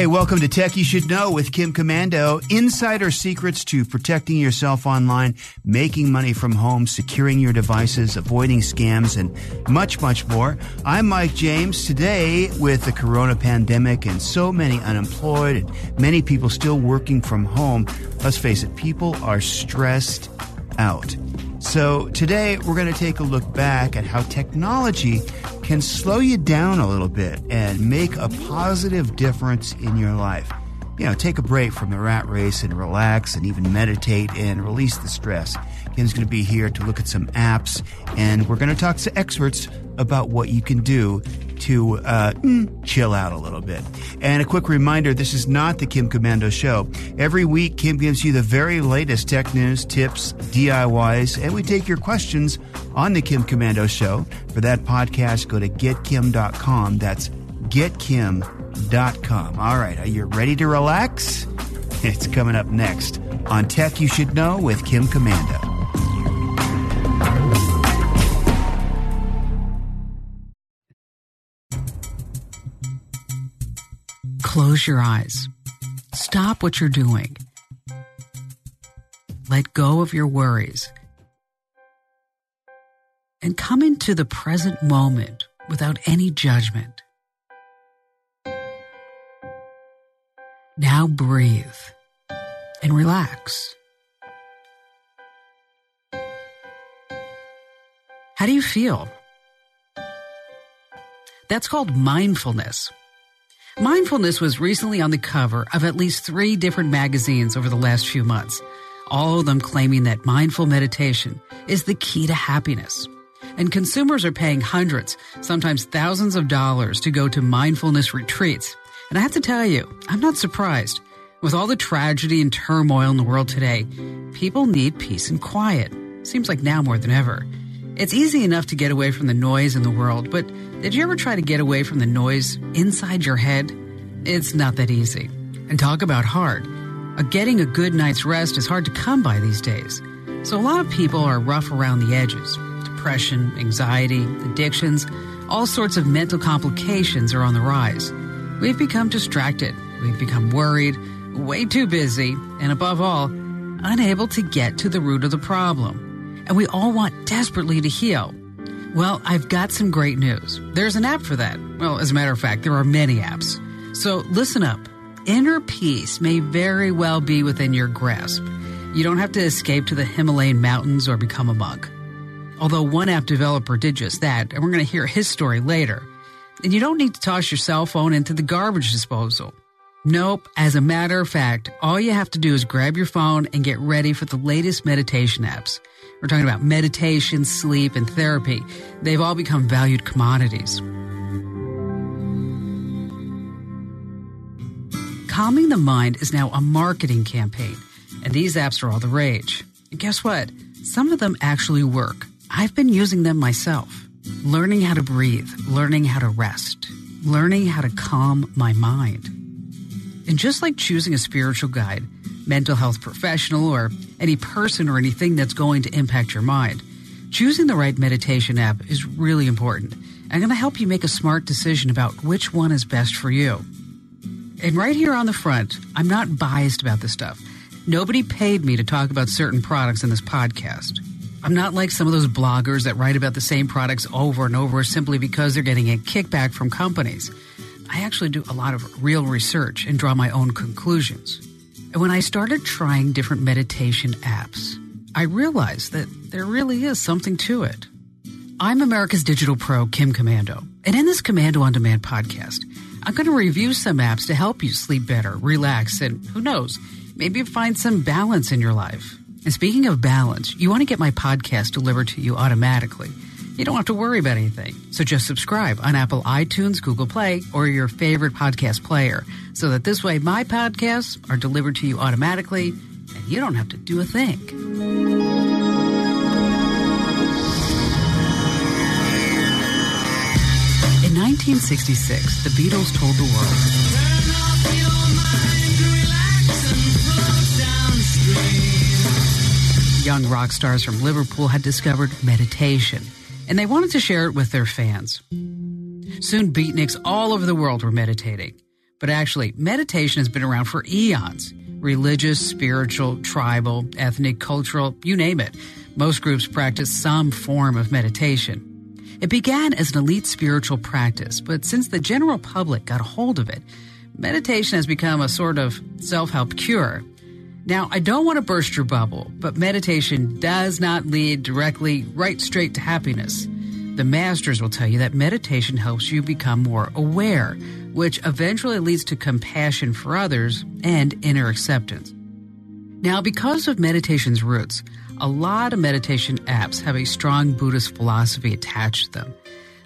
Hey, welcome to Tech You Should Know with Kim Commando. Insider secrets to protecting yourself online, making money from home, securing your devices, avoiding scams, and much, much more. I'm Mike James. Today, with the corona pandemic and so many unemployed and many people still working from home, let's face it, people are stressed out. So today, we're going to take a look back at how technology can slow you down a little bit and make a positive difference in your life. You know, take a break from the rat race and relax and even meditate and release the stress. Kim's going to be here to look at some apps, and we're going to talk to experts about what you can do to chill out a little bit. And a quick reminder, this is not the Kim Commando Show. Every week, Kim gives you the very latest tech news, tips, DIYs, and we take your questions on the Kim Commando Show. For that podcast, go to getkim.com. That's getkim.com. All right, are you ready to relax? It's coming up next on Tech You Should Know with Kim Commando. Close your eyes. Stop what you're doing. Let go of your worries. And come into the present moment without any judgment. Now breathe and relax. How do you feel? That's called mindfulness. Mindfulness was recently on the cover of at least 3 different magazines over the last few months, all of them claiming that mindful meditation is the key to happiness. And consumers are paying hundreds, sometimes thousands of dollars to go to mindfulness retreats. And I have to tell you, I'm not surprised. With all the tragedy and turmoil in the world today, people need peace and quiet. Seems like now more than ever. It's easy enough to get away from the noise in the world, but did you ever try to get away from the noise inside your head? It's not that easy. And talk about hard. Getting a good night's rest is hard to come by these days. So a lot of people are rough around the edges. Depression, anxiety, addictions, all sorts of mental complications are on the rise. We've become distracted. We've become worried, way too busy, and above all, unable to get to the root of the problem. And we all want desperately to heal. Well, I've got some great news. There's an app for that. Well, as a matter of fact, there are many apps. So listen up. Inner peace may very well be within your grasp. You don't have to escape to the Himalayan mountains or become a monk. Although one app developer did just that, and we're going to hear his story later. And you don't need to toss your cell phone into the garbage disposal. Nope. As a matter of fact, all you have to do is grab your phone and get ready for the latest meditation apps. We're talking about meditation, sleep, and therapy. They've all become valued commodities. Calming the mind is now a marketing campaign, and these apps are all the rage. And guess what? Some of them actually work. I've been using them myself. Learning how to breathe, learning how to rest, learning how to calm my mind. And just like choosing a spiritual guide, mental health professional, or any person or anything that's going to impact your mind, choosing the right meditation app is really important. I'm going to help you make a smart decision about which one is best for you. And right here on the front, I'm not biased about this stuff. Nobody paid me to talk about certain products in this podcast. I'm not like some of those bloggers that write about the same products over and over simply because they're getting a kickback from companies. I actually do a lot of real research and draw my own conclusions. And when I started trying different meditation apps, I realized that there really is something to it. I'm America's digital pro, Kim Commando. And in this Commando On Demand podcast, I'm going to review some apps to help you sleep better, relax, and who knows, maybe find some balance in your life. And speaking of balance, you want to get my podcast delivered to you automatically. You don't have to worry about anything. So just subscribe on Apple iTunes, Google Play, or your favorite podcast player, so that this way my podcasts are delivered to you automatically and you don't have to do a thing. In 1966, the Beatles told the world, "Turn off your mind, relax and float downstream." Young rock stars from Liverpool had discovered meditation, and they wanted to share it with their fans. Soon, beatniks all over the world were meditating. But actually, meditation has been around for eons. Religious, spiritual, tribal, ethnic, cultural, you name it. Most groups practice some form of meditation. It began as an elite spiritual practice, but since the general public got a hold of it, meditation has become a sort of self-help cure. Now, I don't want to burst your bubble, but meditation does not lead directly right straight to happiness. The masters will tell you that meditation helps you become more aware, which eventually leads to compassion for others and inner acceptance. Now, because of meditation's roots, a lot of meditation apps have a strong Buddhist philosophy attached to them.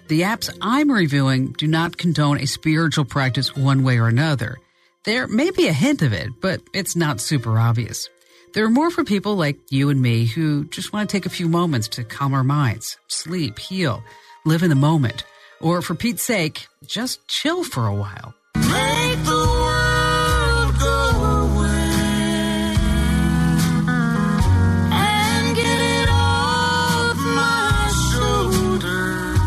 The apps I'm reviewing do not condone a spiritual practice one way or another. There may be a hint of it, but it's not super obvious. They're more for people like you and me who just want to take a few moments to calm our minds, sleep, heal, live in the moment, or for Pete's sake, just chill for a while. Make the world go away and get it off my shoulder.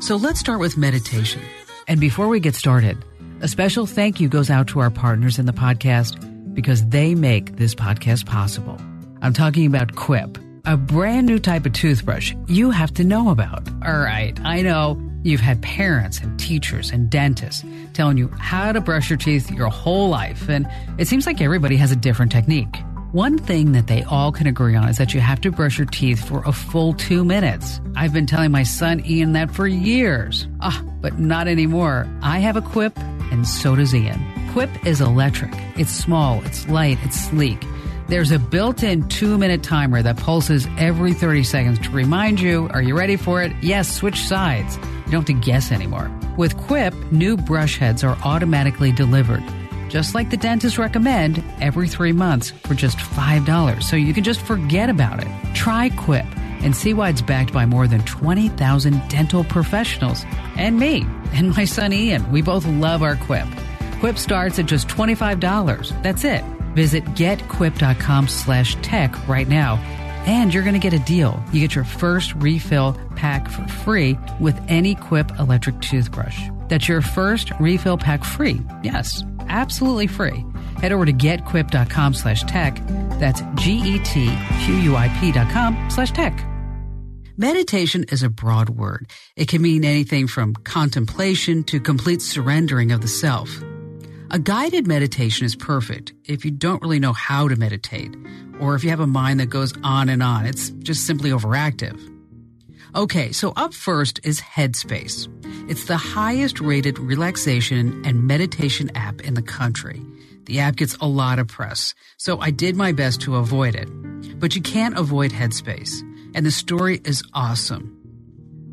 So let's start with meditation. And before we get started, a special thank you goes out to our partners in the podcast because they make this podcast possible. I'm talking about Quip, a brand new type of toothbrush you have to know about. All right, I know you've had parents and teachers and dentists telling you how to brush your teeth your whole life, and it seems like everybody has a different technique. One thing that they all can agree on is that you have to brush your teeth for a full 2 minutes. I've been telling my son Ian that for years. But not anymore. I have a Quip, and so does Ian. Quip is electric. It's small, it's light, it's sleek. There's a built-in 2-minute timer that pulses every 30 seconds to remind you, are you ready for it? Yes, switch sides. You don't have to guess anymore. With Quip, new brush heads are automatically delivered, just like the dentists recommend, every 3 months for just $5, so you can just forget about it. Try Quip and see why it's backed by more than 20,000 dental professionals and me and my son Ian. We both love our Quip. Quip starts at just $25. That's it. Visit getquip.com/tech right now, and you're going to get a deal. You get your first refill pack for free with any Quip electric toothbrush. That's your first refill pack free. Yes, absolutely free. Head over to getquip.com/tech. That's GETQUIP.com/tech. Meditation is a broad word. It can mean anything from contemplation to complete surrendering of the self. A guided meditation is perfect if you don't really know how to meditate, or if you have a mind that goes on and on. It's just simply overactive. Okay, so up first is Headspace. It's the highest rated relaxation and meditation app in the country. The app gets a lot of press, so I did my best to avoid it. But you can't avoid Headspace, and the story is awesome.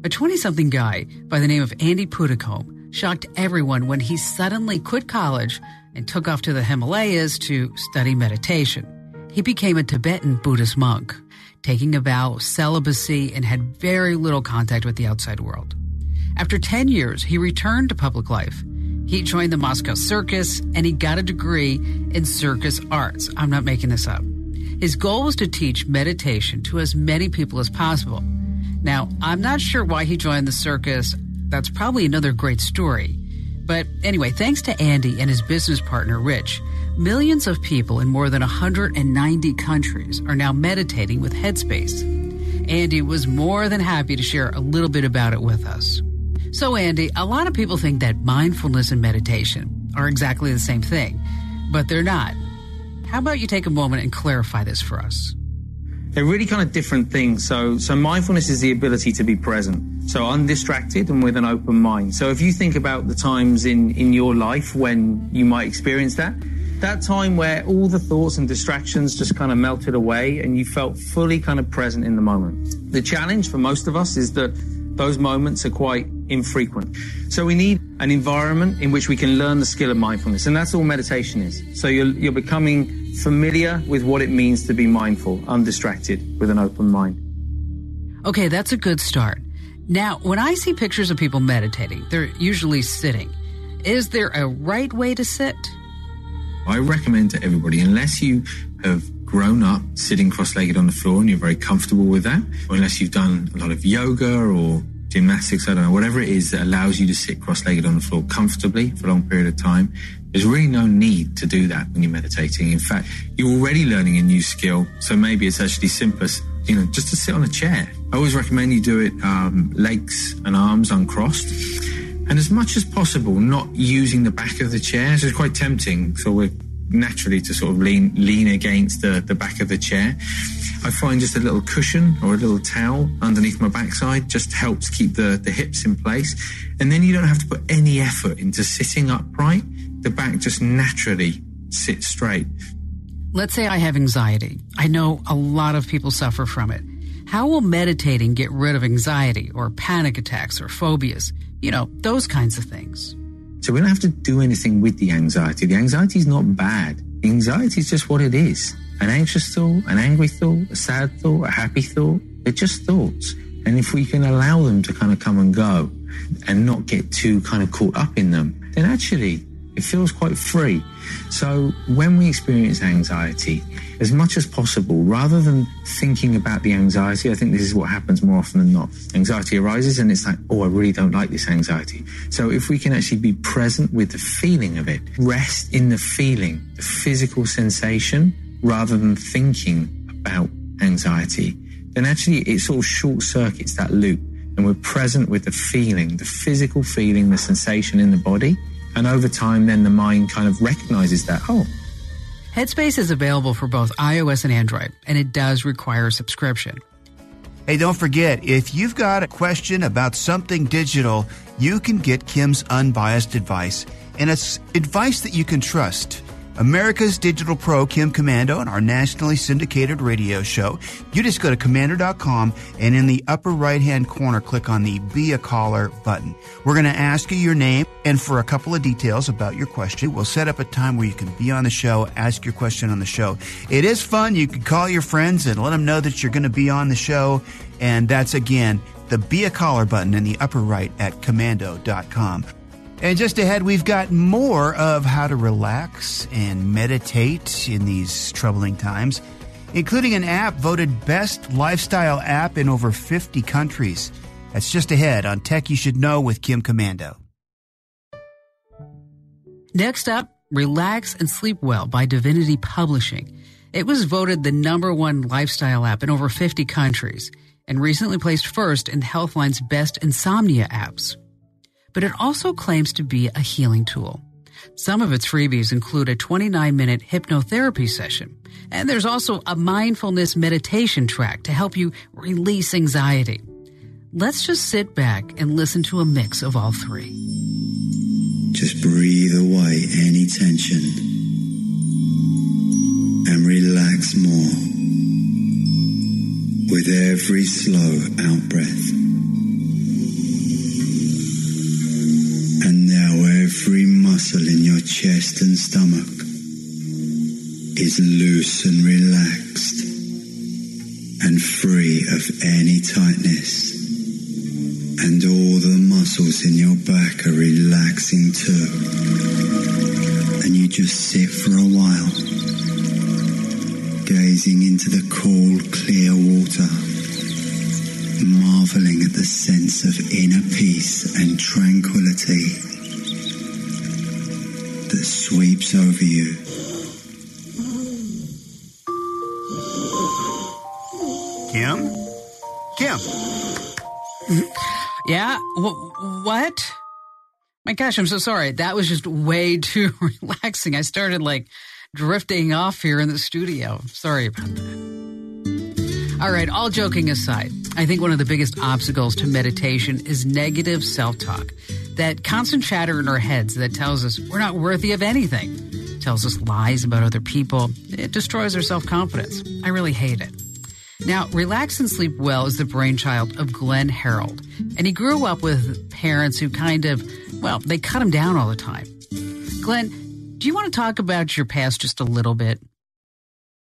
A 20-something guy by the name of Andy Pudicombe shocked everyone when he suddenly quit college and took off to the Himalayas to study meditation. He became a Tibetan Buddhist monk, taking a vow of celibacy and had very little contact with the outside world. After 10 years, he returned to public life. He joined the Moscow Circus, and he got a degree in circus arts. I'm not making this up. His goal was to teach meditation to as many people as possible. Now, I'm not sure why he joined the circus. That's probably another great story. But anyway, thanks to Andy and his business partner, Rich, millions of people in more than 190 countries are now meditating with Headspace. Andy was more than happy to share a little bit about it with us. So, Andy, a lot of people think that mindfulness and meditation are exactly the same thing, but they're not. How about you take a moment and clarify this for us? They're really kind of different things. So mindfulness is the ability to be present, so undistracted and with an open mind. So if you think about the times in your life when you might experience that time where all the thoughts and distractions just kind of melted away and you felt fully kind of present in the moment. The challenge for most of us is that those moments are quite infrequent. So we need an environment in which we can learn the skill of mindfulness, and that's all meditation is. So you're becoming familiar with what it means to be mindful, undistracted, with an open mind. Okay, that's a good start. Now, when I see pictures of people meditating, they're usually sitting. Is there a right way to sit? I recommend to everybody, unless you have grown up sitting cross-legged on the floor and you're very comfortable with that, or unless you've done a lot of yoga or gymnastics, I don't know, whatever it is that allows you to sit cross-legged on the floor comfortably for a long period of time. There's really no need to do that when you're meditating. In fact, you're already learning a new skill, so maybe it's actually simpler, you know, just to sit on a chair. I always recommend you do it legs and arms uncrossed, and as much as possible not using the back of the chair. So it's quite tempting, so we're naturally to sort of lean against the back of the chair. I find just a little cushion or a little towel underneath my backside just helps keep the hips in place, and then you don't have to put any effort into sitting upright. The back just naturally sits straight. Let's say I have anxiety. I know a lot of people suffer from it. How will meditating get rid of anxiety or panic attacks or phobias? You know, those kinds of things. So we don't have to do anything with the anxiety. The anxiety is not bad. The anxiety is just what it is. An anxious thought, an angry thought, a sad thought, a happy thought. They're just thoughts. And if we can allow them to kind of come and go and not get too kind of caught up in them, then actually it feels quite free. So when we experience anxiety, as much as possible, rather than thinking about the anxiety, I think this is what happens more often than not. Anxiety arises and it's like, oh, I really don't like this anxiety. So if we can actually be present with the feeling of it, rest in the feeling, the physical sensation, rather than thinking about anxiety, then actually it sort of short circuits that loop and we're present with the feeling, the physical feeling, the sensation in the body. And over time, then the mind kind of recognizes that, oh. Headspace is available for both iOS and Android, and it does require a subscription. Hey, don't forget, if you've got a question about something digital, you can get Kim's unbiased advice. And it's advice that you can trust. America's digital pro, Kim Commando, on our nationally syndicated radio show. You just go to commando.com and in the upper right-hand corner, click on the Be a Caller button. We're going to ask you your name and for a couple of details about your question. We'll set up a time where you can be on the show, ask your question on the show. It is fun. You can call your friends and let them know that you're going to be on the show. And that's, again, the Be a Caller button in the upper right at commando.com. And just ahead, we've got more of how to relax and meditate in these troubling times, including an app voted best lifestyle app in over 50 countries. That's just ahead on Tech You Should Know with Kim Commando. Next up, Relax and Sleep Well by Divinity Publishing. It was voted the #1 lifestyle app in over 50 countries and recently placed first in Healthline's Best Insomnia Apps. But it also claims to be a healing tool. Some of its freebies include a 29-minute hypnotherapy session, and there's also a mindfulness meditation track to help you release anxiety. Let's just sit back and listen to a mix of all three. Just breathe away any tension and relax more with every slow out-breath. And now every muscle in your chest and stomach is loose and relaxed and free of any tightness. And all the muscles in your back are relaxing too. And you just sit for a while, gazing into the cool, clear water. Marveling at the sense of inner peace and tranquility that sweeps over you. Kim? Kim? Yeah? What? My gosh, I'm so sorry. That was just way too relaxing. I started like drifting off here in the studio. Sorry about that. All right, all joking aside, I think one of the biggest obstacles to meditation is negative self-talk. That constant chatter in our heads that tells us we're not worthy of anything, tells us lies about other people. It destroys our self-confidence. I really hate it. Now, Relax and Sleep Well is the brainchild of Glenn Harold, and he grew up with parents who kind of, well, they cut him down all the time. Glenn, do you want to talk about your past just a little bit?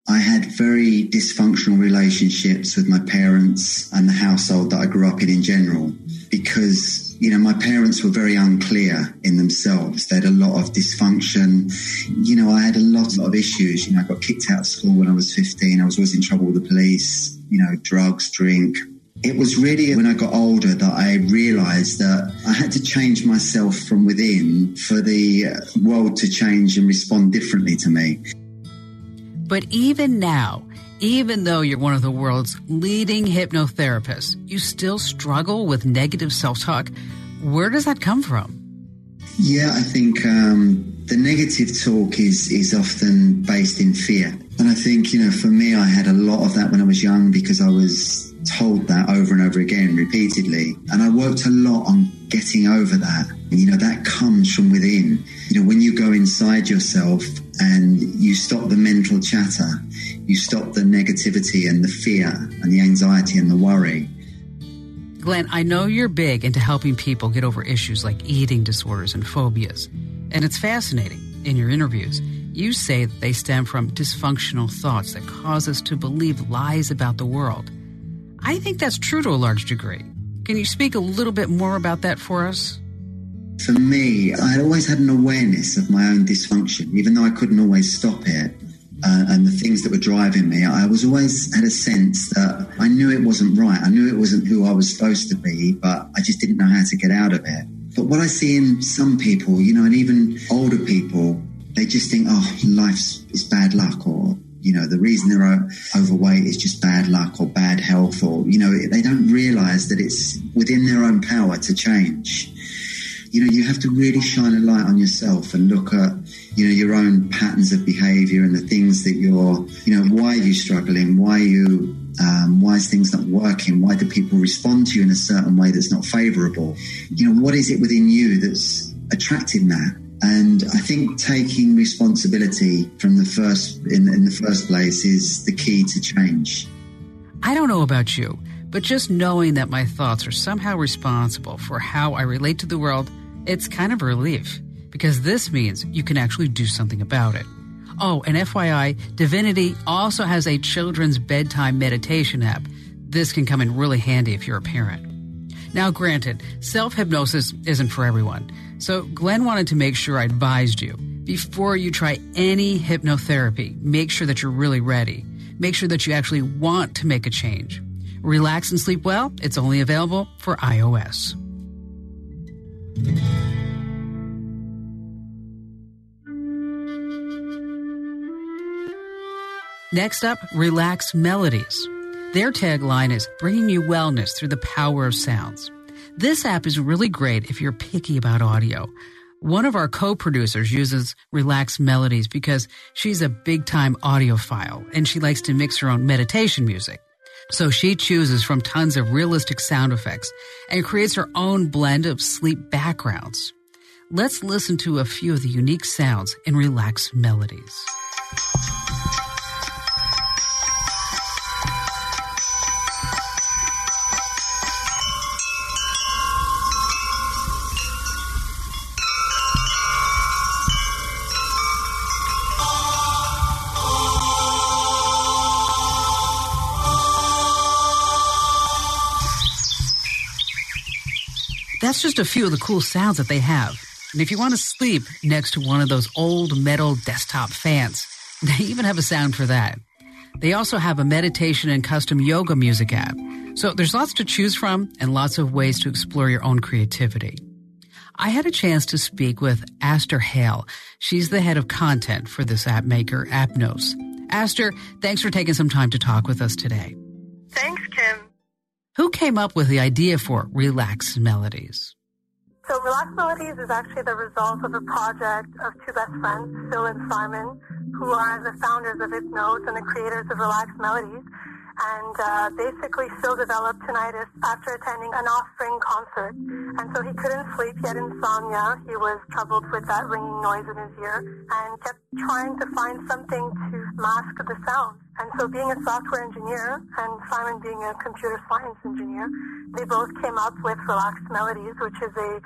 I had very dysfunctional relationships with my parents and the household that I grew up in general because, you know, my parents were very unclear in themselves. They had a lot of dysfunction. You know, I had a lot of issues. You know, I got kicked out of school when I was 15. I was always in trouble with the police, you know, drugs, drink. It was really when I got older that I realised that I had to change myself from within for the world to change and respond differently to me. But even now, even though you're one of the world's leading hypnotherapists, you still struggle with negative self-talk. Where does that come from? Yeah, I think the negative talk is often based in fear. And I think, you know, for me, I had a lot of that when I was young because I was told that over and over again, repeatedly. And I worked a lot on getting over that. And, you know, that comes from within. You know, when you go inside yourself and you stop the mental chatter, you stop the negativity and the fear and the anxiety and the worry. Glenn, I know you're big into helping people get over issues like eating disorders and phobias. And it's fascinating. In your interviews, you say that they stem from dysfunctional thoughts that cause us to believe lies about the world. I think that's true to a large degree. Can you speak a little bit more about that for us? For me, I always had an awareness of my own dysfunction, even though I couldn't always stop it. And the things that were driving me, I was always had a sense that I knew it wasn't right. I knew it wasn't who I was supposed to be, but I just didn't know how to get out of it. But what I see in some people, you know, and even older people, they just think, oh, it's bad luck, or, you know, the reason they're overweight is just bad luck or bad health, or, you know, they don't realise that it's within their own power to change. You know, you have to really shine a light on yourself and look at, you know, your own patterns of behaviour and the things that you're, you know, why are you struggling? Why is things not working? Why do people respond to you in a certain way that's not favourable? You know, what is it within you that's attracting that? And I think taking responsibility from the first in the first place is the key to change. I don't know about you, but just knowing that my thoughts are somehow responsible for how I relate to the world, it's kind of a relief, because this means you can actually do something about it. Oh, and FYI, Divinity also has a children's bedtime meditation app. This can come in really handy if you're a parent. Now, granted, self-hypnosis isn't for everyone, so Glenn wanted to make sure I advised you. Before you try any hypnotherapy, make sure that you're really ready. Make sure that you actually want to make a change. Relax and Sleep Well, it's only available for iOS. Next up, Relax Melodies. Their tagline is bringing you wellness through the power of sounds. This app is really great if you're picky about audio. One of our co-producers uses Relax Melodies because she's a big-time audiophile and she likes to mix her own meditation music. So she chooses from tons of realistic sound effects and creates her own blend of sleep backgrounds. Let's listen to a few of the unique sounds in Relax Melodies. That's just a few of the cool sounds that they have. And if you want to sleep next to one of those old metal desktop fans, they even have a sound for that. They also have a meditation and custom yoga music app. So there's lots to choose from and lots of ways to explore your own creativity. I had a chance to speak with Aster Hale. She's the head of content for this app maker, Ipnos. Aster, thanks for taking some time to talk with us today. Thanks, Kim. Who came up with the idea for Relax Melodies? So Relax Melodies is actually the result of a project of two best friends, Phil and Simon, who are the founders of Ipnos and the creators of Relax Melodies. And basically Phil developed tinnitus after attending an Offspring concert. And so he couldn't sleep, he had insomnia, he was troubled with that ringing noise in his ear, and kept trying to find something to mask the sound. And so being a software engineer and Simon being a computer science engineer, they both came up with Relax Melodies, which is a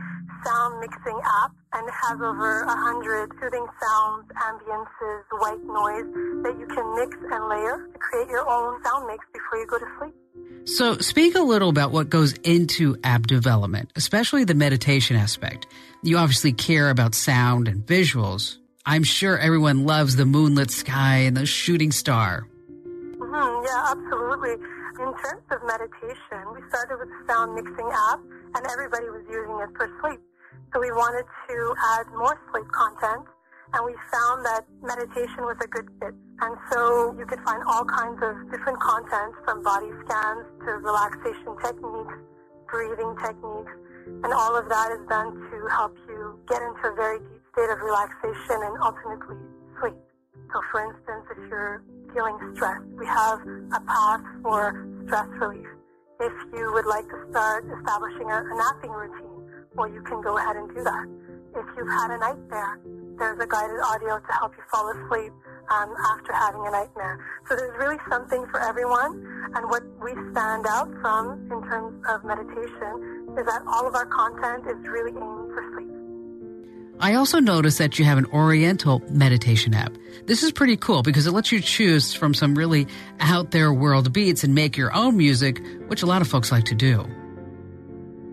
sound mixing app and has over 100 soothing sounds, ambiences, white noise that you can mix and layer to create your own sound mix before you go to sleep. So speak a little about what goes into app development, especially the meditation aspect. You obviously care about sound and visuals. I'm sure everyone loves the moonlit sky and the shooting star. Yeah, absolutely. In terms of meditation, we started with a sound mixing app, and everybody was using it for sleep. So we wanted to add more sleep content, and we found that meditation was a good fit. And so you could find all kinds of different content, from body scans to relaxation techniques, breathing techniques, and all of that is done to help you get into a very deep state of relaxation and ultimately sleep. So for instance, if you're feeling stressed, we have a path for stress relief. If you would like to start establishing a napping routine, well, you can go ahead and do that. If you've had a nightmare, there's a guided audio to help you fall asleep after having a nightmare. So there's really something for everyone. And what we stand out from in terms of meditation is that all of our content is really aimed for sleep. I also noticed that you have an Oriental meditation app. This is pretty cool because it lets you choose from some really out there world beats and make your own music, which a lot of folks like to do.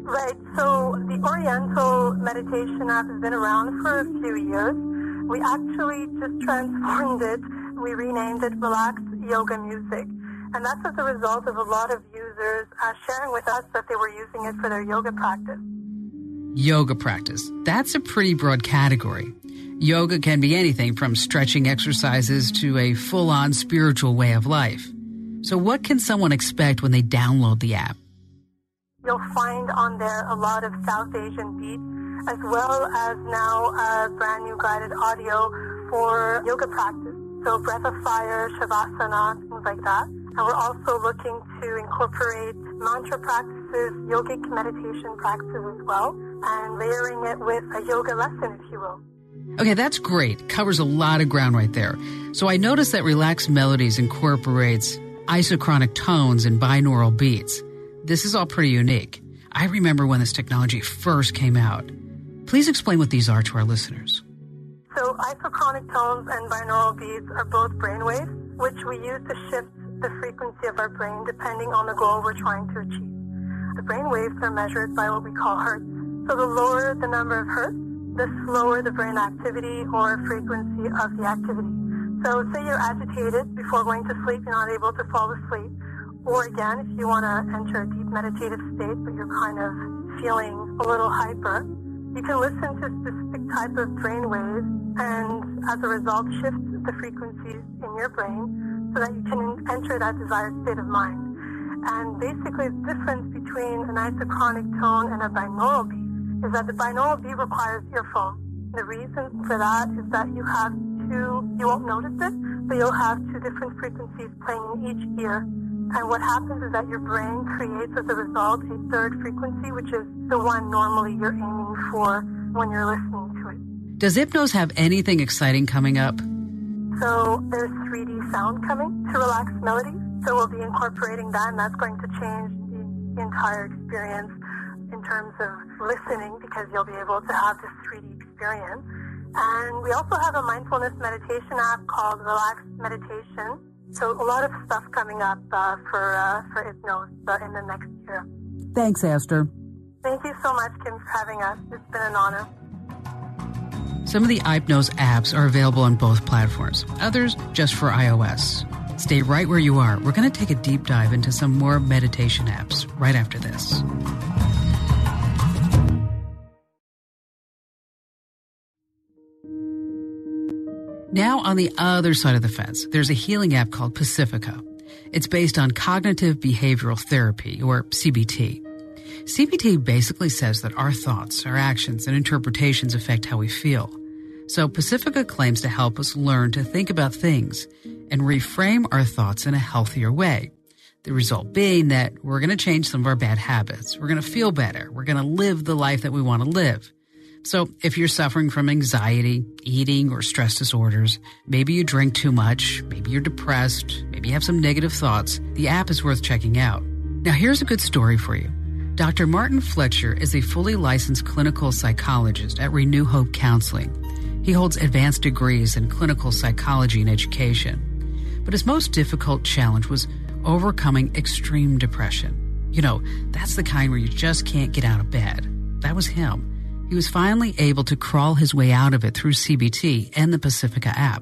Right. So the Oriental meditation app has been around for a few years. We actually just transformed it. We renamed it Relax Yoga Music. And that's as a result of a lot of users sharing with us that they were using it for their yoga practice. Yoga practice. That's a pretty broad category. Yoga can be anything from stretching exercises to a full-on spiritual way of life. So what can someone expect when they download the app? You'll find on there a lot of South Asian beats, as well as now a brand new guided audio for yoga practice. So breath of fire, shavasana, things like that. And we're also looking to incorporate mantra practices, yogic meditation practices as well, and layering it with a yoga lesson, if you will. Okay, that's great. Covers a lot of ground right there. So I noticed that Relax Melodies incorporates isochronic tones and binaural beats. This is all pretty unique. I remember when this technology first came out. Please explain what these are to our listeners. So isochronic tones and binaural beats are both brainwaves, which we use to shift the frequency of our brain depending on the goal we're trying to achieve. The brainwaves are measured by what we call hertz. So the lower the number of hertz, the slower the brain activity or frequency of the activity. So say you're agitated before going to sleep, you're not able to fall asleep. Or again, if you want to enter a deep meditative state but you're kind of feeling a little hyper, you can listen to a specific type of brain waves and as a result shift the frequencies in your brain so that you can enter that desired state of mind. And basically the difference between an isochronic tone and a binaural beat is that the binaural beat requires earphones. The reason for that is that you won't notice it, but you'll have two different frequencies playing in each ear. And what happens is that your brain creates, as a result, a third frequency, which is the one normally you're aiming for when you're listening to it. Does Ipnos have anything exciting coming up? So there's 3D sound coming to Relax Melodies. So we'll be incorporating that, and that's going to change the entire experience in terms of listening, because you'll be able to have this 3D experience. And we also have a mindfulness meditation app called Relax Meditation. So a lot of stuff coming up for Ipnos in the next year. Thanks, Aster. Thank you so much, Kim, for having us. It's been an honor. Some of the Ipnos apps are available on both platforms, others just for iOS. Stay right where you are. We're going to take a deep dive into some more meditation apps right after this. Now on the other side of the fence, there's a healing app called Pacifica. It's based on cognitive behavioral therapy, or CBT. CBT basically says that our thoughts, our actions, and interpretations affect how we feel. So Pacifica claims to help us learn to think about things and reframe our thoughts in a healthier way. The result being that we're going to change some of our bad habits. We're going to feel better. We're going to live the life that we want to live. So if you're suffering from anxiety, eating, or stress disorders, maybe you drink too much, maybe you're depressed, maybe you have some negative thoughts, the app is worth checking out. Now here's a good story for you. Dr. Martin Fletcher is a fully licensed clinical psychologist at Renew Hope Counseling. He holds advanced degrees in clinical psychology and education. But his most difficult challenge was overcoming extreme depression. You know, that's the kind where you just can't get out of bed. That was him. He was finally able to crawl his way out of it through CBT and the Pacifica app.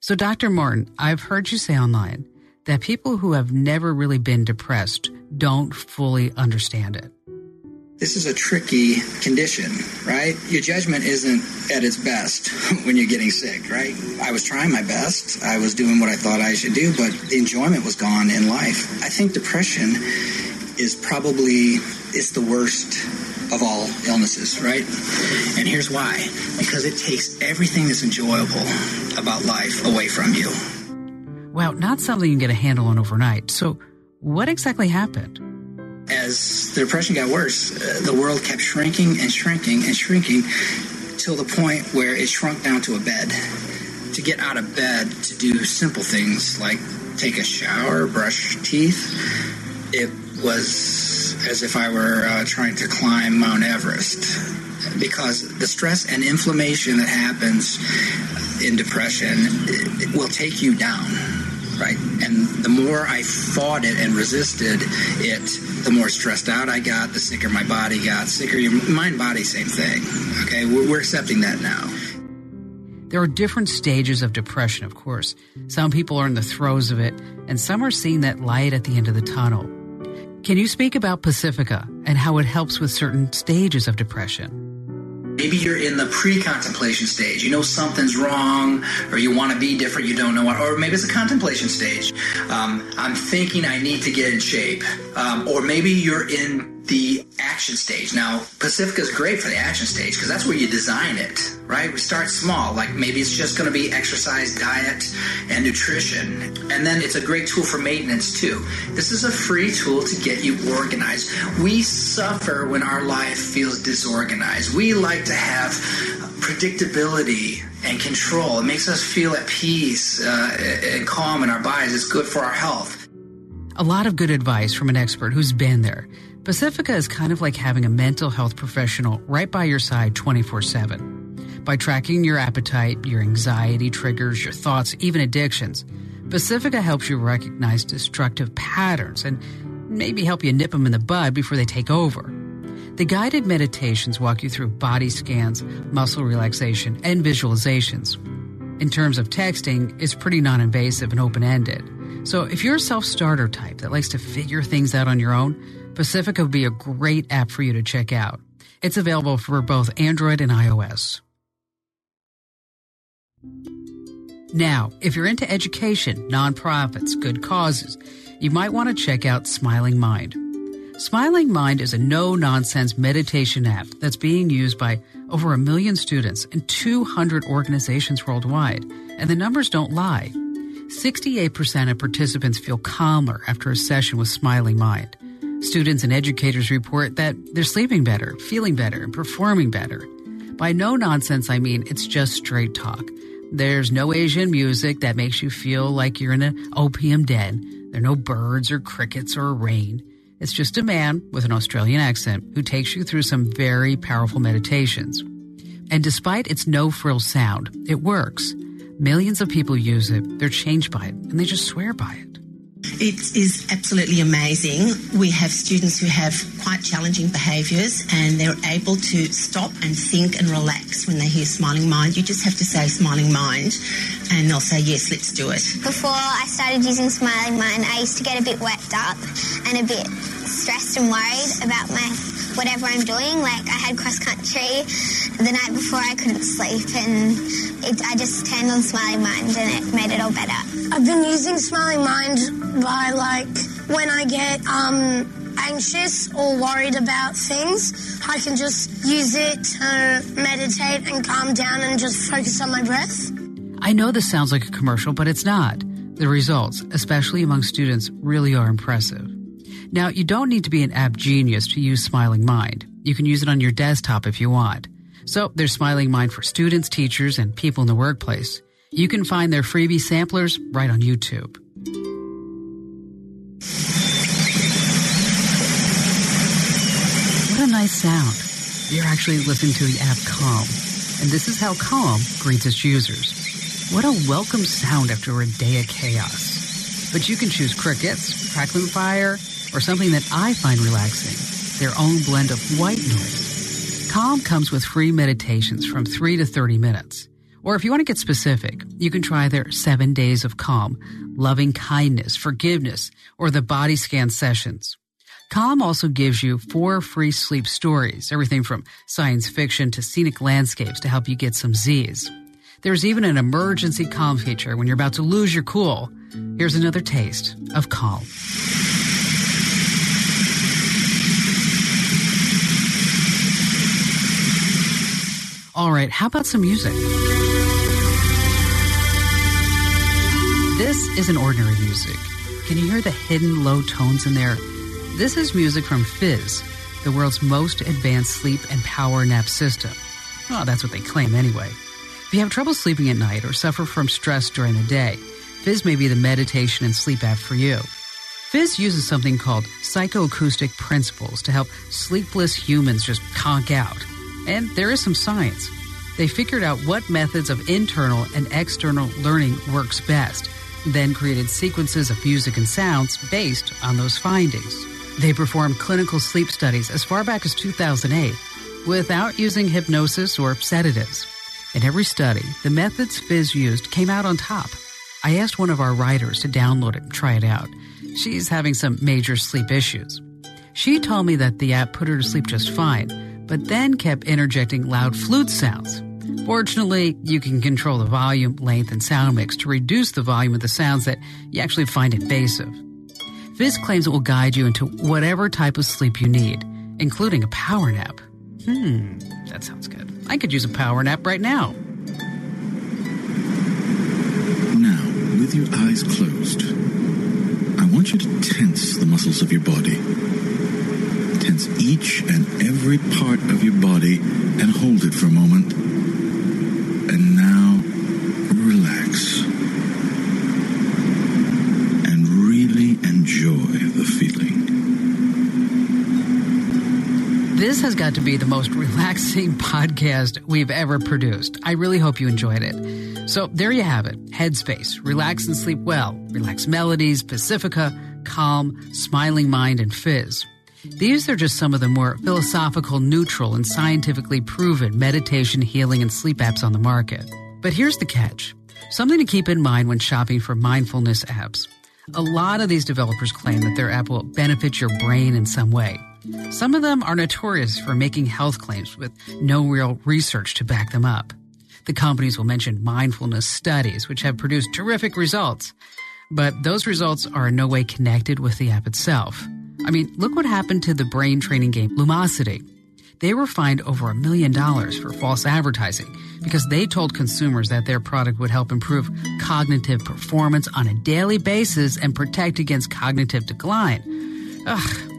So Dr. Martin, I've heard you say online that people who have never really been depressed don't fully understand it. This is a tricky condition, right? Your judgment isn't at its best when you're getting sick, right? I was trying my best. I was doing what I thought I should do, but the enjoyment was gone in life. I think depression is probably, it's the worst of all illnesses, right? And here's why. Because it takes everything that's enjoyable about life away from you. Wow, not something you can get a handle on overnight. So what exactly happened? As the depression got worse, the world kept shrinking and shrinking and shrinking till the point where it shrunk down to a bed. To get out of bed, to do simple things like take a shower, brush teeth, it was as if I were trying to climb Mount Everest, because the stress and inflammation that happens in depression, it will take you down, right? And the more I fought it and resisted it, the more stressed out I got, the sicker my body got, sicker your mind, body, same thing. Okay, we're accepting that now. There are different stages of depression, of course. Some people are in the throes of it, and some are seeing that light at the end of the tunnel. Can you speak about Pacifica and how it helps with certain stages of depression? Maybe you're in the pre-contemplation stage. You know something's wrong, or you want to be different, you don't know what, or maybe it's a contemplation stage. I'm thinking I need to get in shape. Or maybe you're in the action stage. Now, Pacifica is great for the action stage because that's where you design it, right? We start small, like maybe it's just going to be exercise, diet, and nutrition. And then it's a great tool for maintenance too. This is a free tool to get you organized. We suffer when our life feels disorganized. We like to have predictability and control. It makes us feel at peace and calm in our bodies. It's good for our health. A lot of good advice from an expert who's been there. Pacifica is kind of like having a mental health professional right by your side 24/7. By tracking your appetite, your anxiety triggers, your thoughts, even addictions, Pacifica helps you recognize destructive patterns and maybe help you nip them in the bud before they take over. The guided meditations walk you through body scans, muscle relaxation, and visualizations. In terms of texting, it's pretty non-invasive and open-ended. So if you're a self-starter type that likes to figure things out on your own, Pacifica would be a great app for you to check out. It's available for both Android and iOS. Now, if you're into education, nonprofits, good causes, you might want to check out Smiling Mind. Smiling Mind is a no-nonsense meditation app that's being used by over 1 million students and 200 organizations worldwide. And the numbers don't lie. 68% of participants feel calmer after a session with Smiling Mind. Students and educators report that they're sleeping better, feeling better, and performing better. By no nonsense, I mean it's just straight talk. There's no Asian music that makes you feel like you're in an opium den. There are no birds or crickets or rain. It's just a man with an Australian accent who takes you through some very powerful meditations. And despite its no-frill sound, it works. Millions of people use it, they're changed by it, and they just swear by it. It is absolutely amazing. We have students who have quite challenging behaviours and they're able to stop and think and relax when they hear Smiling Mind. You just have to say Smiling Mind and they'll say, yes, let's do it. Before I started using Smiling Mind, I used to get a bit worked up and a bit stressed and worried about whatever I'm doing. Like I had cross country the night before, I couldn't sleep and I just turned on Smiling Mind and it made it all better. I've been using Smiling Mind by when I get anxious or worried about things, I can just use it to meditate and calm down and just focus on my breath. I know this sounds like a commercial, but it's not. The results, especially among students, really are impressive. Now, you don't need to be an app genius to use Smiling Mind. You can use it on your desktop if you want. So there's Smiling Mind for students, teachers, and people in the workplace. You can find their freebie samplers right on YouTube. What a nice sound. You're actually listening to the app Calm, and this is how Calm greets its users. What a welcome sound after a day of chaos. But you can choose crickets, crackling fire, or something that I find relaxing, their own blend of white noise. Calm comes with free meditations from 3 to 30 minutes. Or if you want to get specific, you can try their 7 days of Calm, loving kindness, forgiveness, or the body scan sessions. Calm also gives you 4 free sleep stories, everything from science fiction to scenic landscapes to help you get some Z's. There's even an emergency Calm feature when you're about to lose your cool. Here's another taste of Calm. All right, how about some music? This isn't ordinary music. Can you hear the hidden low tones in there? This is music from Fizz, the world's most advanced sleep and power nap system. Well, that's what they claim anyway. If you have trouble sleeping at night or suffer from stress during the day, Fizz may be the meditation and sleep app for you. Fizz uses something called psychoacoustic principles to help sleepless humans just conk out. And there is some science. They figured out what methods of internal and external learning works best, then created sequences of music and sounds based on those findings. They performed clinical sleep studies as far back as 2008 without using hypnosis or sedatives. In every study, the methods Fizz used came out on top. I asked one of our writers to download it and try it out. She's having some major sleep issues. She told me that the app put her to sleep just fine, but then kept interjecting loud flute sounds. Fortunately, you can control the volume, length, and sound mix to reduce the volume of the sounds that you actually find invasive. Fizz claims it will guide you into whatever type of sleep you need, including a power nap. That sounds good. I could use a power nap right now. Now, with your eyes closed, I want you to tense the muscles of your body. Tense each and every part of your body and hold it for a moment. And now, relax. And really enjoy the feeling. This has got to be the most relaxing podcast we've ever produced. I really hope you enjoyed it. So there you have it. Headspace, Relax and Sleep Well, Relax Melodies, Pacifica, Calm, Smiling Mind, and Fizz. These are just some of the more philosophical, neutral, and scientifically proven meditation, healing, and sleep apps on the market. But here's the catch. Something to keep in mind when shopping for mindfulness apps. A lot of these developers claim that their app will benefit your brain in some way. Some of them are notorious for making health claims with no real research to back them up. The companies will mention mindfulness studies, which have produced terrific results. But those results are in no way connected with the app itself. I mean, look what happened to the brain training game Lumosity. They were fined over $1 million for false advertising because they told consumers that their product would help improve cognitive performance on a daily basis and protect against cognitive decline.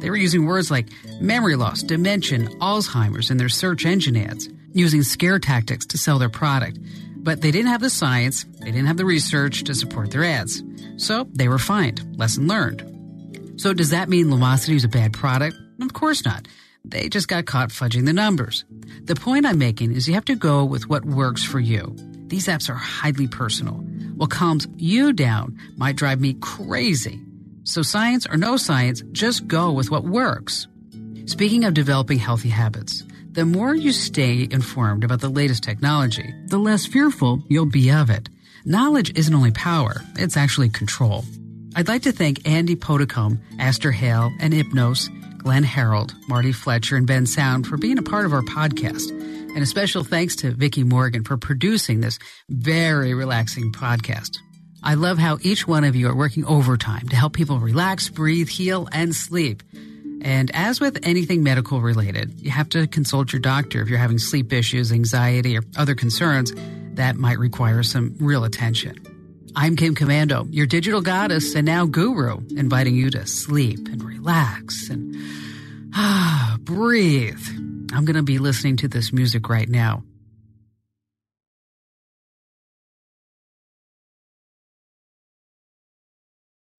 They were using words like memory loss, dementia, Alzheimer's in their search engine ads, using scare tactics to sell their product. But they didn't have the science, they didn't have the research to support their ads. So they were fined. Lesson learned. So does that mean Lumosity is a bad product? Of course not. They just got caught fudging the numbers. The point I'm making is you have to go with what works for you. These apps are highly personal. What calms you down might drive me crazy. So science or no science, just go with what works. Speaking of developing healthy habits, the more you stay informed about the latest technology, the less fearful you'll be of it. Knowledge isn't only power, it's actually control. I'd like to thank Andy Pudicombe, Aster Hale, and Ipnos, Glenn Harold, Martin Fletcher, and Ben Sound for being a part of our podcast. And a special thanks to Vicki Morgan for producing this very relaxing podcast. I love how each one of you are working overtime to help people relax, breathe, heal, and sleep. And as with anything medical related, you have to consult your doctor if you're having sleep issues, anxiety, or other concerns that might require some real attention. I'm Kim Commando, your digital goddess and now guru, inviting you to sleep and relax and breathe. I'm going to be listening to this music right now.